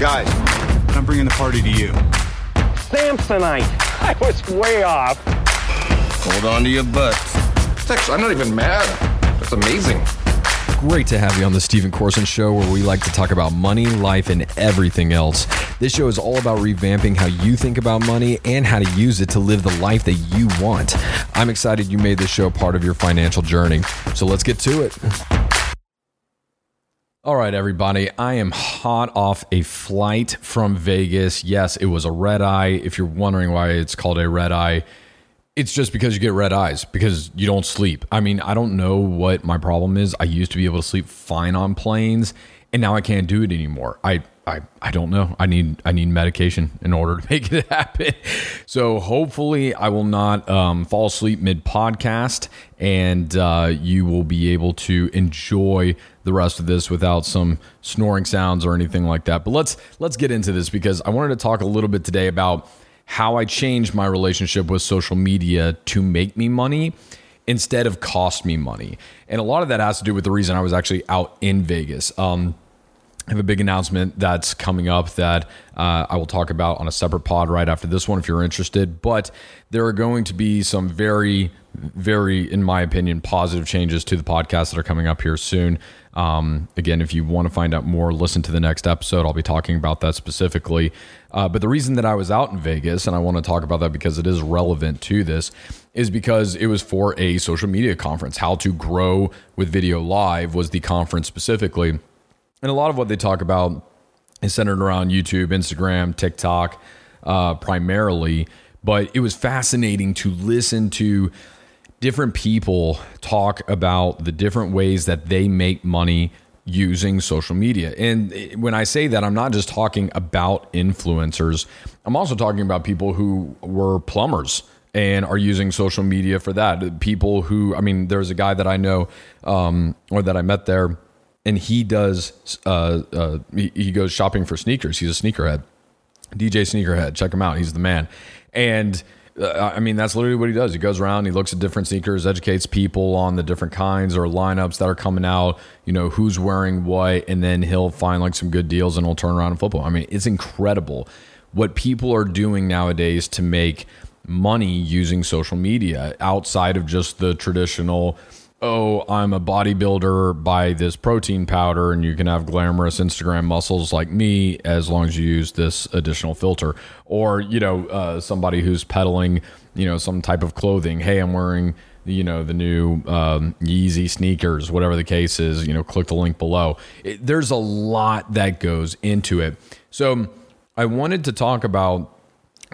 Guys, I'm bringing the party to you. Samsonite. I was way off. Hold on to your butts. Actually, I'm not even mad. That's amazing. Great to have you on the Stephen Corson Show, where we like to talk about money, life, and everything else. This show is all about revamping how you think about money and how to use it to live the life that you want. I'm excited you made this show part of your financial journey. So let's get to it. All right, everybody, I am hot off a flight from Vegas. Yes, it was a red eye. If you're wondering why it's called a red eye, it's just because you get red eyes because you don't sleep. I mean, I don't know what my problem is. I used to be able to sleep fine on planes, and now I can't do it anymore. I don't know. I need medication in order to make it happen. So hopefully I will not fall asleep mid-podcast, and you will be able to enjoy the rest of this without some snoring sounds or anything like that. But let's get into this, because I wanted to talk a little bit today about how I changed my relationship with social media to make me money instead of cost me money. And a lot of that has to do with the reason I was actually out in Vegas. I have a big announcement that's coming up that I will talk about on a separate pod right after this one if you're interested. But there are going to be some very, very, in my opinion, positive changes to the podcast that are coming up here soon. Again, if you want to find out more, listen to the next episode. I'll be talking about that specifically. But the reason that I was out in Vegas, and I want to talk about that because it is relevant to this, is because it was for a social media conference. How to Grow with Video Live was the conference specifically. And a lot of what they talk about is centered around YouTube, Instagram, TikTok, primarily. But it was fascinating to listen to different people talk about the different ways that they make money using social media. And when I say that, I'm not just talking about influencers. I'm also talking about people who were plumbers and are using social media for that. People who, I mean, there's a guy that I know or that I met there, and he does, he goes shopping for sneakers. He's a sneakerhead. DJ Sneakerhead. Check him out. He's the man. And I mean, that's literally what he does. He goes around, he looks at different sneakers, educates people on the different kinds or lineups that are coming out, you know, who's wearing what, and then he'll find like some good deals and he'll turn around and flip them. I mean, it's incredible what people are doing nowadays to make money using social media outside of just the traditional, oh, I'm a bodybuilder, buy this protein powder and you can have glamorous Instagram muscles like me as long as you use this additional filter. Or, you know, somebody who's peddling, you know, some type of clothing. Hey, I'm wearing, you know, the new Yeezy sneakers, whatever the case is, you know, click the link below. There's a lot that goes into it. So I wanted to talk about,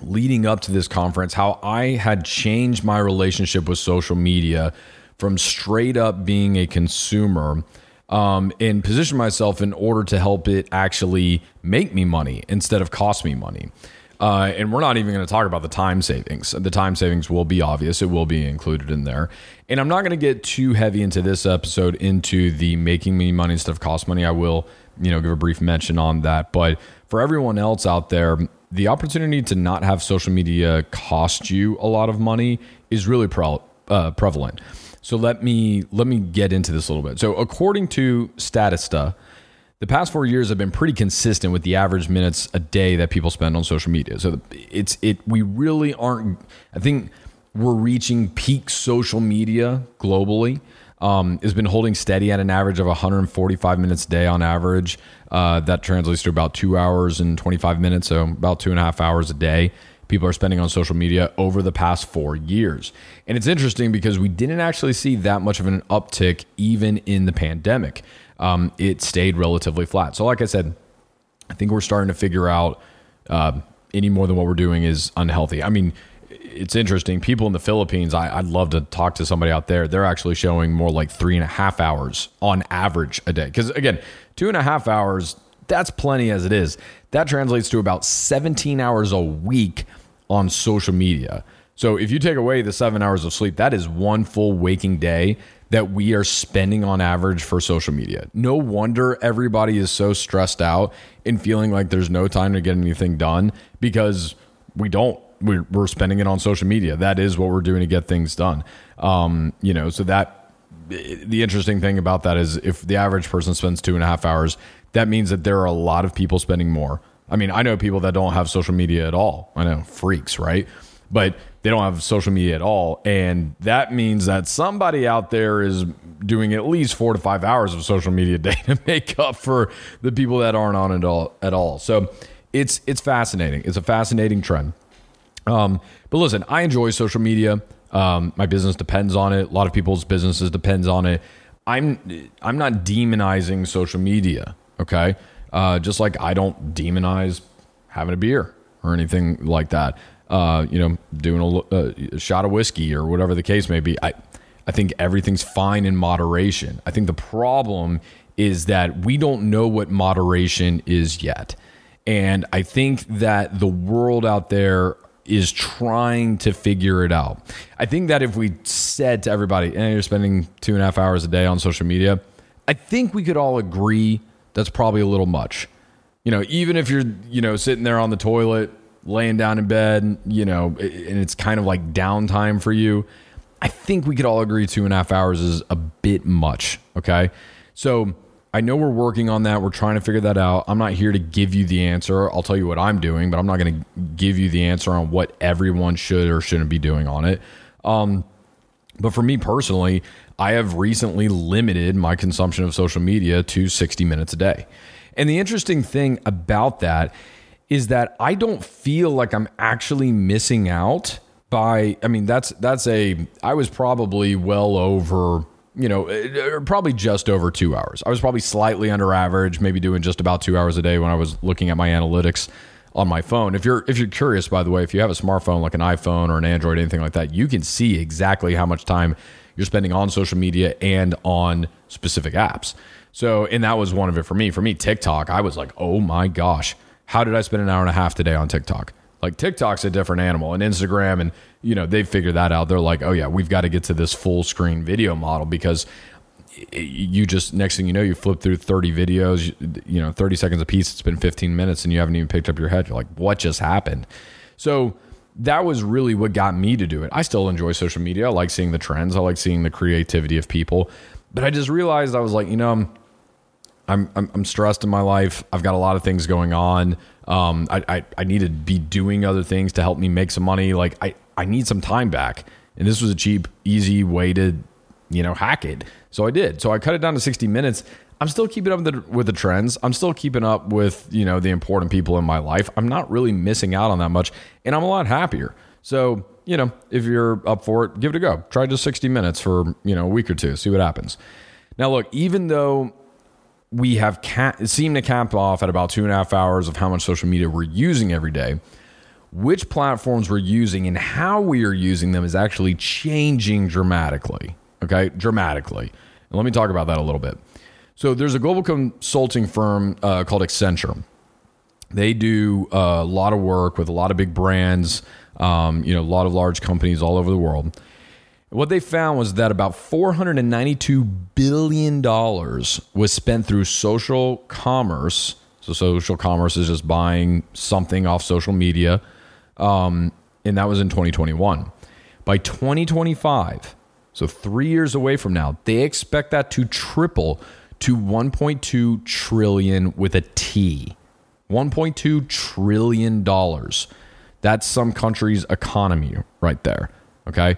leading up to this conference, how I had changed my relationship with social media from straight up being a consumer and position myself in order to help it actually make me money instead of cost me money. And we're not even going to talk about the time savings. The time savings will be obvious. It will be included in there. And I'm not going to get too heavy into this episode into the making me money instead of cost money. I will, you know, give a brief mention on that. But for everyone else out there, the opportunity to not have social media cost you a lot of money is really prevalent. So let me get into this a little bit. So according to Statista, the past 4 years have been pretty consistent with the average minutes a day that people spend on social media. So we really aren't, I think we're reaching peak social media globally. It's been holding steady at an average of 145 minutes a day on average. That translates to about 2 hours and 25 minutes. So about 2.5 hours a day people are spending on social media over the past 4 years. And it's interesting because we didn't actually see that much of an uptick even in the pandemic. It stayed relatively flat. So like I said, I think we're starting to figure out any more than what we're doing is unhealthy. I mean, it's interesting. People in the Philippines, I'd love to talk to somebody out there. They're actually showing more like 3.5 hours on average a day. Because again, 2.5 hours, that's plenty as it is. That translates to about 17 hours a week on social media. So if you take away the 7 hours of sleep, that is one full waking day that we are spending on average for social media. No wonder everybody is so stressed out and feeling like there's no time to get anything done, because we're spending it on social media. That is what we're doing to get things done. You know, so that the interesting thing about that is if the average person spends 2.5 hours, that means that there are a lot of people spending more I mean, I know people that don't have social media at all. I know freaks, right? But they don't have social media at all. And that means that somebody out there is doing at least 4 to 5 hours of social media a day to make up for the people that aren't on it all at all. So it's fascinating. It's a fascinating trend. But listen, I enjoy social media. My business depends on it. A lot of people's businesses depends on it. I'm not demonizing social media. Okay. Just like I don't demonize having a beer or anything like that. Doing a shot of whiskey or whatever the case may be. I think everything's fine in moderation. I think the problem is that we don't know what moderation is yet. And I think that the world out there is trying to figure it out. I think that if we said to everybody, you're spending 2.5 hours a day on social media, I think we could all agree that's probably a little much. Even if you're, sitting there on the toilet, laying down in bed, and it's kind of like downtime for you. I think we could all agree 2.5 hours is a bit much. Okay. So I know we're working on that. We're trying to figure that out. I'm not here to give you the answer. I'll tell you what I'm doing, but I'm not going to give you the answer on what everyone should or shouldn't be doing on it. But for me personally, I have recently limited my consumption of social media to 60 minutes a day. And the interesting thing about that is that I don't feel like I'm actually missing out by, I was probably well over, probably just over 2 hours. I was probably slightly under average, maybe doing just about 2 hours a day when I was looking at my analytics on my phone. If you're curious, by the way, if you have a smartphone like an iPhone or an Android, anything like that, you can see exactly how much time you're spending on social media and on specific apps. So, and that was one of it for me. For me, TikTok, I was like, oh my gosh, how did I spend an hour and a half today on TikTok? Like TikTok's a different animal, and Instagram, and they've figured that out. They're like, oh yeah, we've got to get to this full screen video model, because you just, next thing you know, you flip through 30 videos, 30 seconds a piece, it's been 15 minutes and you haven't even picked up your head. You're like, what just happened? So that was really what got me to do it. I still enjoy social media. I like seeing the trends. I like seeing the creativity of people, but I just realized I was like, I'm stressed in my life. I've got a lot of things going on. I need to be doing other things to help me make some money. Like I need some time back, and this was a cheap, easy way to, hack it. So I did. So I cut it down to 60 minutes. I'm still keeping up with the trends. I'm still keeping up with, the important people in my life. I'm not really missing out on that much, and I'm a lot happier. So, if you're up for it, give it a go. Try just 60 minutes for, a week or two, see what happens. Now look, even though we have seem to cap off at about 2.5 hours of how much social media we're using every day, which platforms we're using and how we are using them is actually changing dramatically. Okay. Dramatically. And let me talk about that a little bit. So there's a global consulting firm called Accenture. They do a lot of work with a lot of big brands, a lot of large companies all over the world. What they found was that about $492 billion was spent through social commerce. So social commerce is just buying something off social media. And that was in 2021. By 2025, so 3 years away from now, they expect that to triple to 1.2 trillion with a T. $1.2 trillion. That's some country's economy right there. Okay.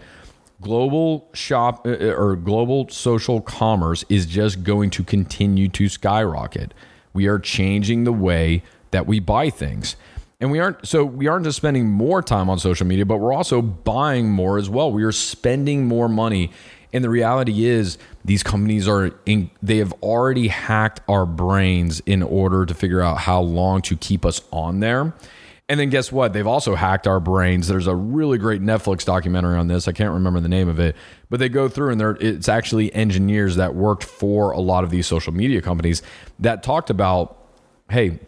Global shop or global social commerce is just going to continue to skyrocket. We are changing the way that we buy things. And we aren't just spending more time on social media, but we're also buying more as well. We are spending more money. And the reality is these companies they have already hacked our brains in order to figure out how long to keep us on there. And then guess what? They've also hacked our brains. There's a really great Netflix documentary on this. I can't remember the name of it, but they go through and it's actually engineers that worked for a lot of these social media companies that talked about, hey,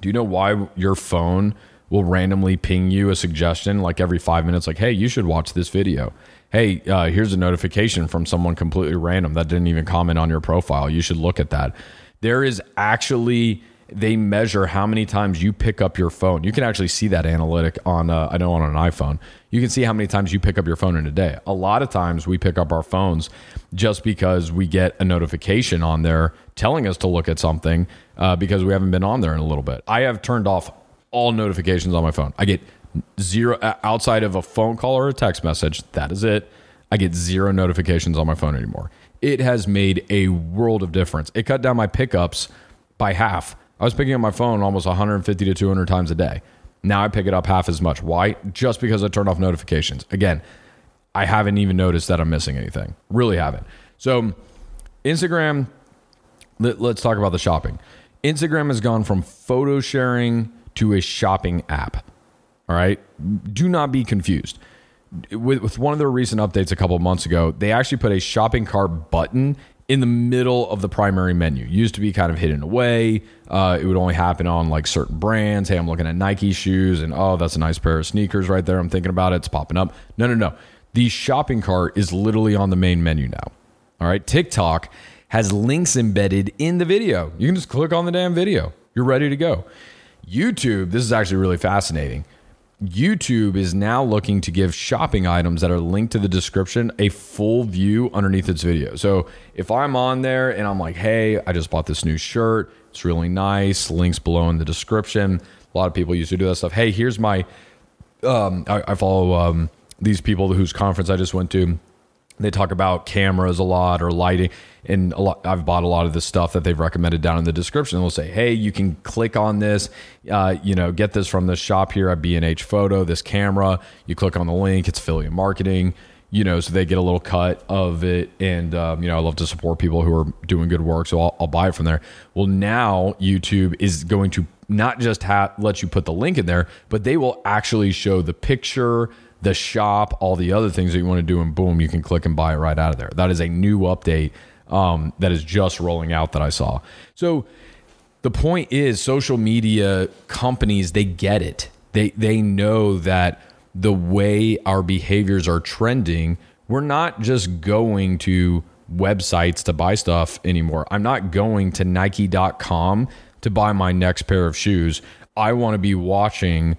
do you know why your phone will randomly ping you a suggestion like every 5 minutes? Like, hey, you should watch this video. Hey, here's a notification from someone completely random that didn't even comment on your profile. You should look at that. There is actually they measure how many times you pick up your phone. You can actually see that analytic on, I know on an iPhone, you can see how many times you pick up your phone in a day. A lot of times we pick up our phones just because we get a notification on there telling us to look at something because we haven't been on there in a little bit. I have turned off all notifications on my phone. I get zero outside of a phone call or a text message. That is it. I get zero notifications on my phone anymore. It has made a world of difference. It cut down my pickups by half. I was picking up my phone almost 150 to 200 times a day. Now I pick it up half as much. Why? Just because I turned off notifications. Again, I haven't even noticed that I'm missing anything. Really haven't. So Instagram, let's talk about the shopping. Instagram has gone from photo sharing to a shopping app. All right? Do not be confused. With one of their recent updates a couple of months ago, they actually put a shopping cart button in the middle of the primary menu. It used to be kind of hidden away. It would only happen on like certain brands. Hey, I'm looking at Nike shoes and oh, that's a nice pair of sneakers right there. I'm thinking about it. It's popping up. No. The shopping cart is literally on the main menu now. All right. TikTok has links embedded in the video. You can just click on the damn video. You're ready to go. YouTube, this is actually really fascinating. YouTube is now looking to give shopping items that are linked to the description a full view underneath its video. So if I'm on there and I'm like, hey, I just bought this new shirt. It's really nice. Links below in the description. A lot of people used to do that stuff. Hey, here's my, I follow these people whose conference I just went to. They talk about cameras a lot or lighting and a lot. I've bought a lot of the stuff that they've recommended down in the description. They'll say, hey, you can click on this, get this from this shop here at B&H Photo, this camera. You click on the link, it's affiliate marketing, so they get a little cut of it. And, I love to support people who are doing good work. So I'll buy it from there. Well, now YouTube is going to not just let you put the link in there, but they will actually show the picture, the shop, all the other things that you want to do, and boom, you can click and buy it right out of there. That is a new update that is just rolling out that I saw. So the point is social media companies, they get it. They know that the way our behaviors are trending, we're not just going to websites to buy stuff anymore. I'm not going to Nike.com to buy my next pair of shoes. I want to be watching,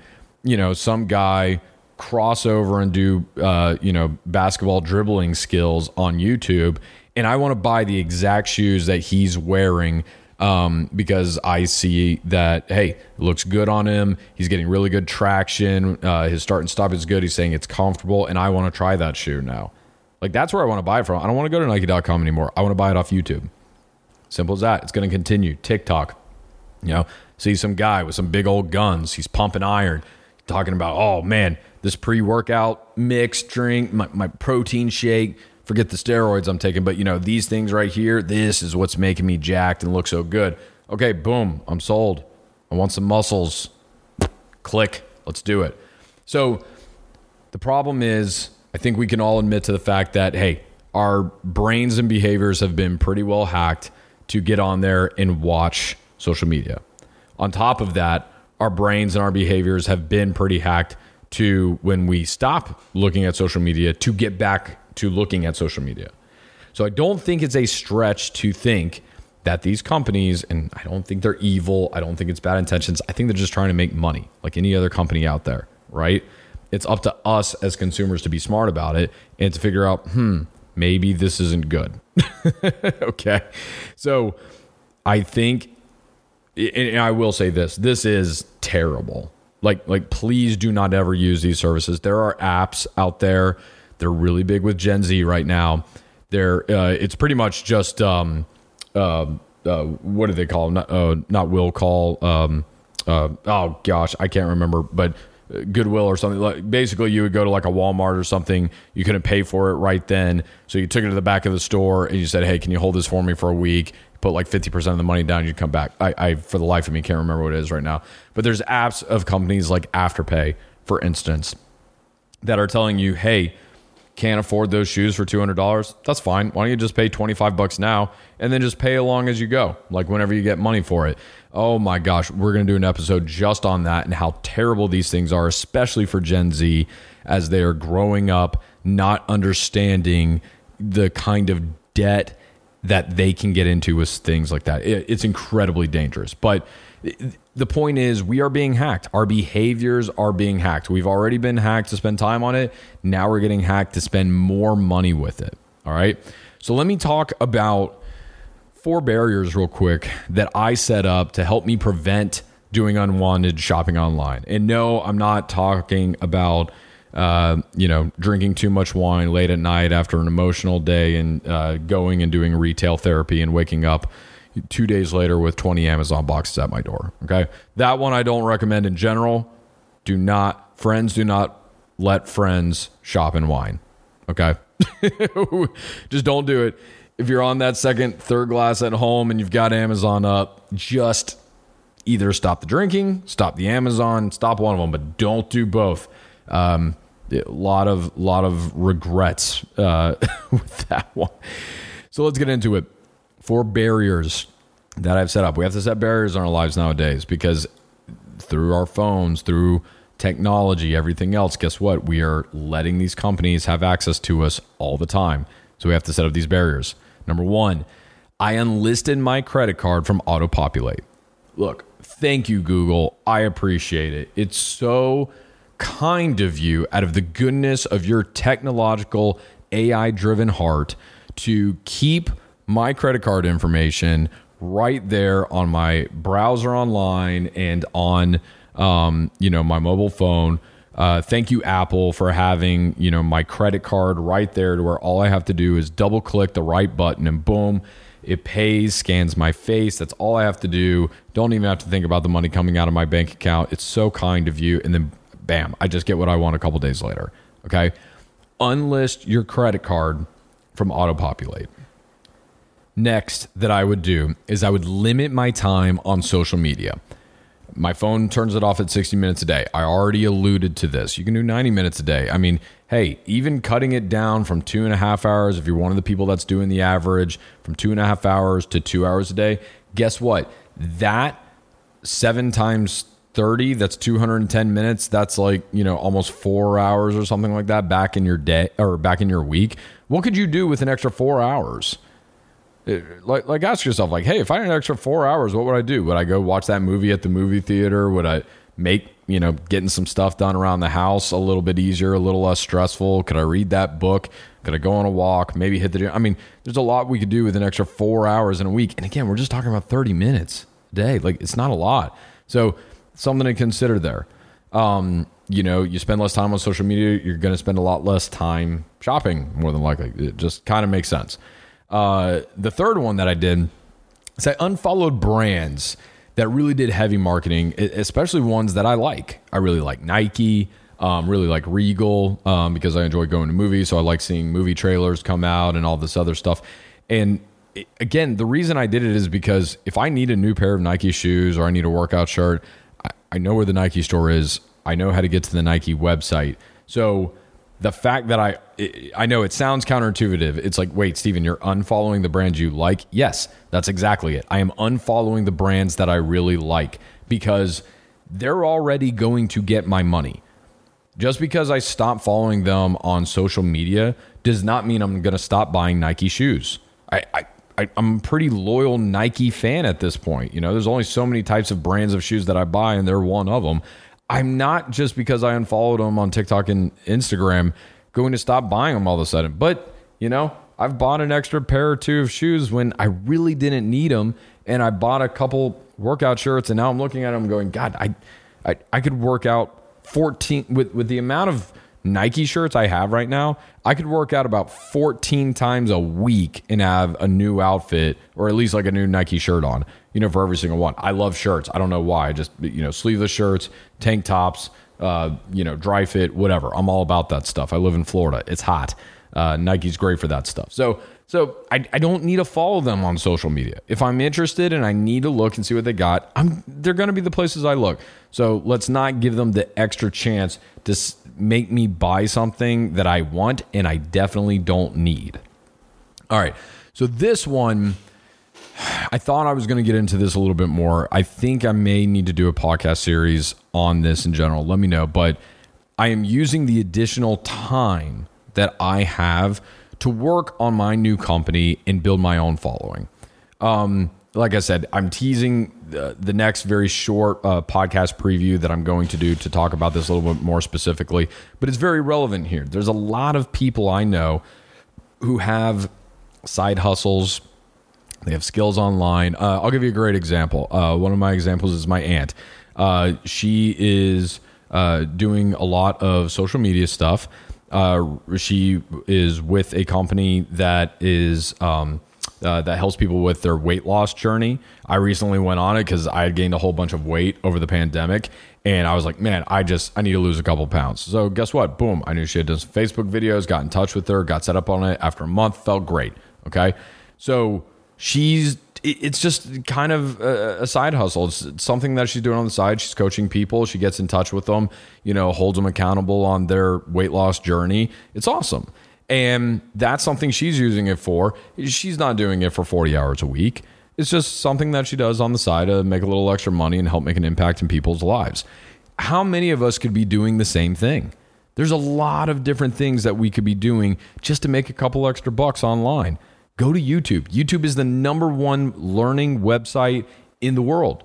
some guy crossover and do, basketball dribbling skills on YouTube. And I want to buy the exact shoes that he's wearing because I see that, hey, it looks good on him. He's getting really good traction. His start and stop is good. He's saying it's comfortable. And I want to try that shoe now. Like, that's where I want to buy it from. I don't want to go to Nike.com anymore. I want to buy it off YouTube. Simple as that. It's going to continue. TikTok, see some guy with some big old guns. He's pumping iron, talking about, oh man, this pre-workout mixed drink, my protein shake, forget the steroids I'm taking, but these things right here, this is what's making me jacked and look so good. Okay, boom, I'm sold. I want some muscles. Click, let's do it. So the problem is, I think we can all admit to the fact that, hey, our brains and behaviors have been pretty well hacked to get on there and watch social media. On top of that, our brains and our behaviors have been pretty hacked to, when we stop looking at social media, to get back to looking at social media. So I don't think it's a stretch to think that these companies, and I don't think they're evil. I don't think it's bad intentions. I think they're just trying to make money like any other company out there, right? It's up to us as consumers to be smart about it and to figure out, maybe this isn't good. Okay. So I think, and I will say this is terrible. Like, please do not ever use these services. There are apps out there. They're really big with Gen Z right now. They're, it's pretty much just, what do they call them? Not will call. Oh gosh, I can't remember, but Goodwill or something. Like, basically you would go to like a Walmart or something. You couldn't pay for it right then. So you took it to the back of the store and you said, hey, can you hold this for me for a week? Put like 50% of the money down, you'd come back. I for the life of me can't remember what it is right now. But there's apps of companies like Afterpay, for instance, that are telling you, hey, can't afford those shoes for $200. That's fine. Why don't you just pay $25 now and then just pay along as you go, like whenever you get money for it. Oh my gosh, we're going to do an episode just on that and how terrible these things are, especially for Gen Z as they are growing up, not understanding the kind of debt that they can get into with things like that. It's incredibly dangerous. But The point is, we are being hacked. Our behaviors are being hacked. We've already been hacked to spend time on it. Now we're getting hacked to spend more money with it. All right. So let me talk about 4 barriers real quick that I set up to help me prevent doing unwanted shopping online. And no, I'm not talking about, drinking too much wine late at night after an emotional day and going and doing retail therapy and waking up 2 days later with 20 Amazon boxes at my door. Okay. That one I don't recommend in general. Do not let friends shop and wine. Okay. Just don't do it. If you're on that second, third glass at home and you've got Amazon up, just either stop the drinking, stop the Amazon, stop one of them, but don't do both. A lot of regrets with that one. So let's get into it. 4 barriers that I've set up. We have to set barriers in our lives nowadays because through our phones, through technology, everything else, guess what? We are letting these companies have access to us all the time. So we have to set up these barriers. Number 1, I unlisted my credit card from auto-populate. Look, thank you, Google. I appreciate it. It's so kind of you, out of the goodness of your technological AI-driven heart, to keep my credit card information right there on my browser online and on, my mobile phone. Thank you, Apple, for having, my credit card right there to where all I have to do is double click the right button and boom, it pays, scans my face. That's all I have to do. Don't even have to think about the money coming out of my bank account. It's so kind of you. And then bam, I just get what I want a couple days later. Okay. Unlist your credit card from auto-populate. Next that I would do is I would limit my time on social media. My phone turns it off at 60 minutes a day. I already alluded to this. You can do 90 minutes a day. I mean, hey, even cutting it down from 2.5 hours, if you're one of the people that's doing the average from 2.5 hours to 2 hours a day, guess what? That 7 times 30, that's 210 minutes. That's like, almost 4 hours or something like that back in your day or back in your week. What could you do with an extra 4 hours? Like ask yourself, like, hey, if I had an extra 4 hours, what would I do? Would I go watch that movie at the movie theater? Would I make, getting some stuff done around the house a little bit easier, a little less stressful? Could I read that book? Could I go on a walk? Maybe hit the gym? I mean, there's a lot we could do with an extra 4 hours in a week. And again, we're just talking about 30 minutes a day. Like, it's not a lot. So something to consider there. You spend less time on social media. You're going to spend a lot less time shopping, more than likely. It just kind of makes sense. The third one that I did is I unfollowed brands that really did heavy marketing, especially ones that I like. I really like Nike, really like Regal, because I enjoy going to movies. So I like seeing movie trailers come out and all this other stuff. And again, the reason I did it is because if I need a new pair of Nike shoes or I need a workout shirt, I know where the Nike store is. I know how to get to the Nike website. So the fact that I know it sounds counterintuitive. It's like, wait, Stephen, you're unfollowing the brands you like? Yes, that's exactly it. I am unfollowing the brands that I really like because they're already going to get my money. Just because I stop following them on social media does not mean I'm going to stop buying Nike shoes. I'm a pretty loyal Nike fan at this point. There's only so many types of brands of shoes that I buy, and they're one of them. I'm not, just because I unfollowed them on TikTok and Instagram, going to stop buying them all of a sudden. But, I've bought an extra pair or two of shoes when I really didn't need them. And I bought a couple workout shirts and now I'm looking at them going, God, I could work out 14 with the amount of Nike shirts I have right now. I could work out about 14 times a week and have a new outfit or at least like a new Nike shirt on, for every single one. I love shirts. I don't know why. I just, sleeveless shirts, tank tops, dry fit, whatever. I'm all about that stuff. I live in Florida. It's hot. Nike's great for that stuff. So I don't need to follow them on social media. If I'm interested and I need to look and see what they got, they're going to be the places I look. So let's not give them the extra chance to make me buy something that I want and I definitely don't need. All right. So this one, I thought I was going to get into this a little bit more. I think I may need to do a podcast series on this in general. Let me know. But I am using the additional time that I have to work on my new company and build my own following. like I said, I'm teasing the next very short podcast preview that I'm going to do to talk about this a little bit more specifically, but it's very relevant here. There's a lot of people I know who have side hustles. They have skills online. I'll give you a great example. One of my examples is my aunt. She is doing a lot of social media stuff. She is with a company that is that helps people with their weight loss journey. I recently went on it because I had gained a whole bunch of weight over the pandemic. And I was like, man, I need to lose a couple pounds. So guess what? Boom. I knew she had done some Facebook videos, got in touch with her, got set up on it. After a month, felt great. Okay. So it's just kind of a side hustle. It's something that she's doing on the side. She's coaching people. She gets in touch with them, holds them accountable on their weight loss journey. It's awesome. And that's something she's using it for. She's not doing it for 40 hours a week. It's just something that she does on the side to make a little extra money and help make an impact in people's lives. How many of us could be doing the same thing? There's a lot of different things that we could be doing just to make a couple extra bucks online. Go to YouTube. YouTube is the #1 learning website in the world.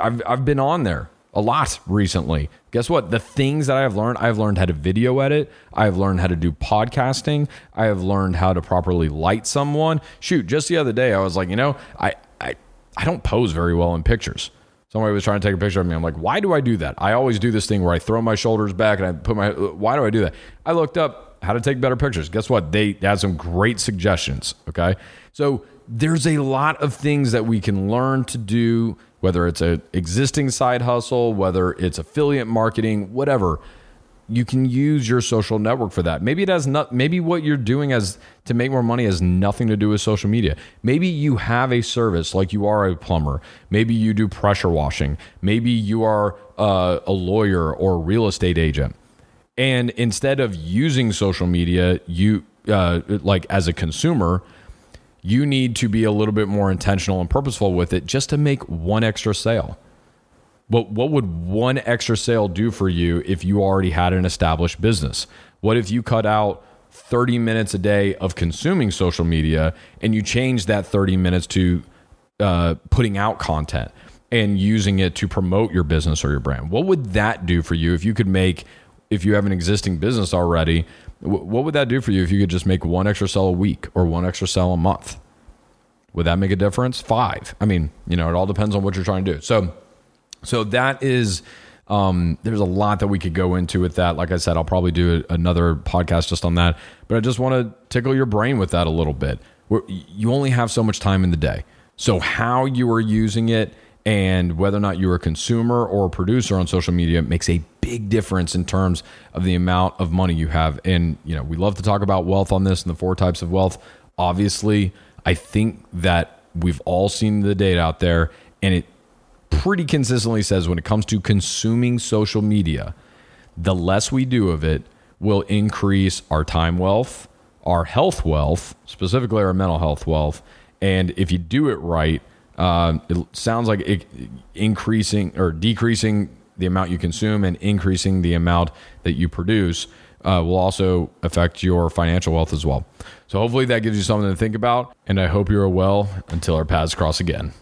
I've been on there a lot recently. Guess what? The things that I've learned how to video edit. I've learned how to do podcasting. I have learned how to properly light someone. Shoot, just the other day, I was like, I don't pose very well in pictures. Somebody was trying to take a picture of me. I'm like, why do I do that? I always do this thing where I throw my shoulders back and I put my, why do I do that? I looked up how to take better pictures. Guess what? They had some great suggestions. Okay. So there's a lot of things that we can learn to do, whether it's an existing side hustle, whether it's affiliate marketing, whatever. You can use your social network for that. Maybe what you're doing as to make more money has nothing to do with social media. Maybe you have a service, like you are a plumber. Maybe you do pressure washing. Maybe you are a lawyer or a real estate agent. And instead of using social media, you like as a consumer, you need to be a little bit more intentional and purposeful with it just to make one extra sale. But what would one extra sale do for you if you already had an established business? What if you cut out 30 minutes a day of consuming social media and you change that 30 minutes to putting out content and using it to promote your business or your brand? What would that do for you if you have an existing business already? What would that do for you if you could just make one extra sale a week or one extra sale a month? Would that make a difference? 5. It all depends on what you're trying to do. So that is, there's a lot that we could go into with that. Like I said, I'll probably do another podcast just on that, but I just want to tickle your brain with that a little bit. You only have so much time in the day. So how you are using it and whether or not you're a consumer or a producer on social media makes a big difference in terms of the amount of money you have. And, we love to talk about wealth on this and the 4 types of wealth. Obviously, I think that we've all seen the data out there, and it pretty consistently says when it comes to consuming social media, the less we do of it will increase our time wealth, our health wealth, specifically our mental health wealth. And if you do it right, it sounds like increasing or decreasing the amount you consume and increasing the amount that you produce will also affect your financial wealth as well. So hopefully that gives you something to think about, and I hope you're well until our paths cross again.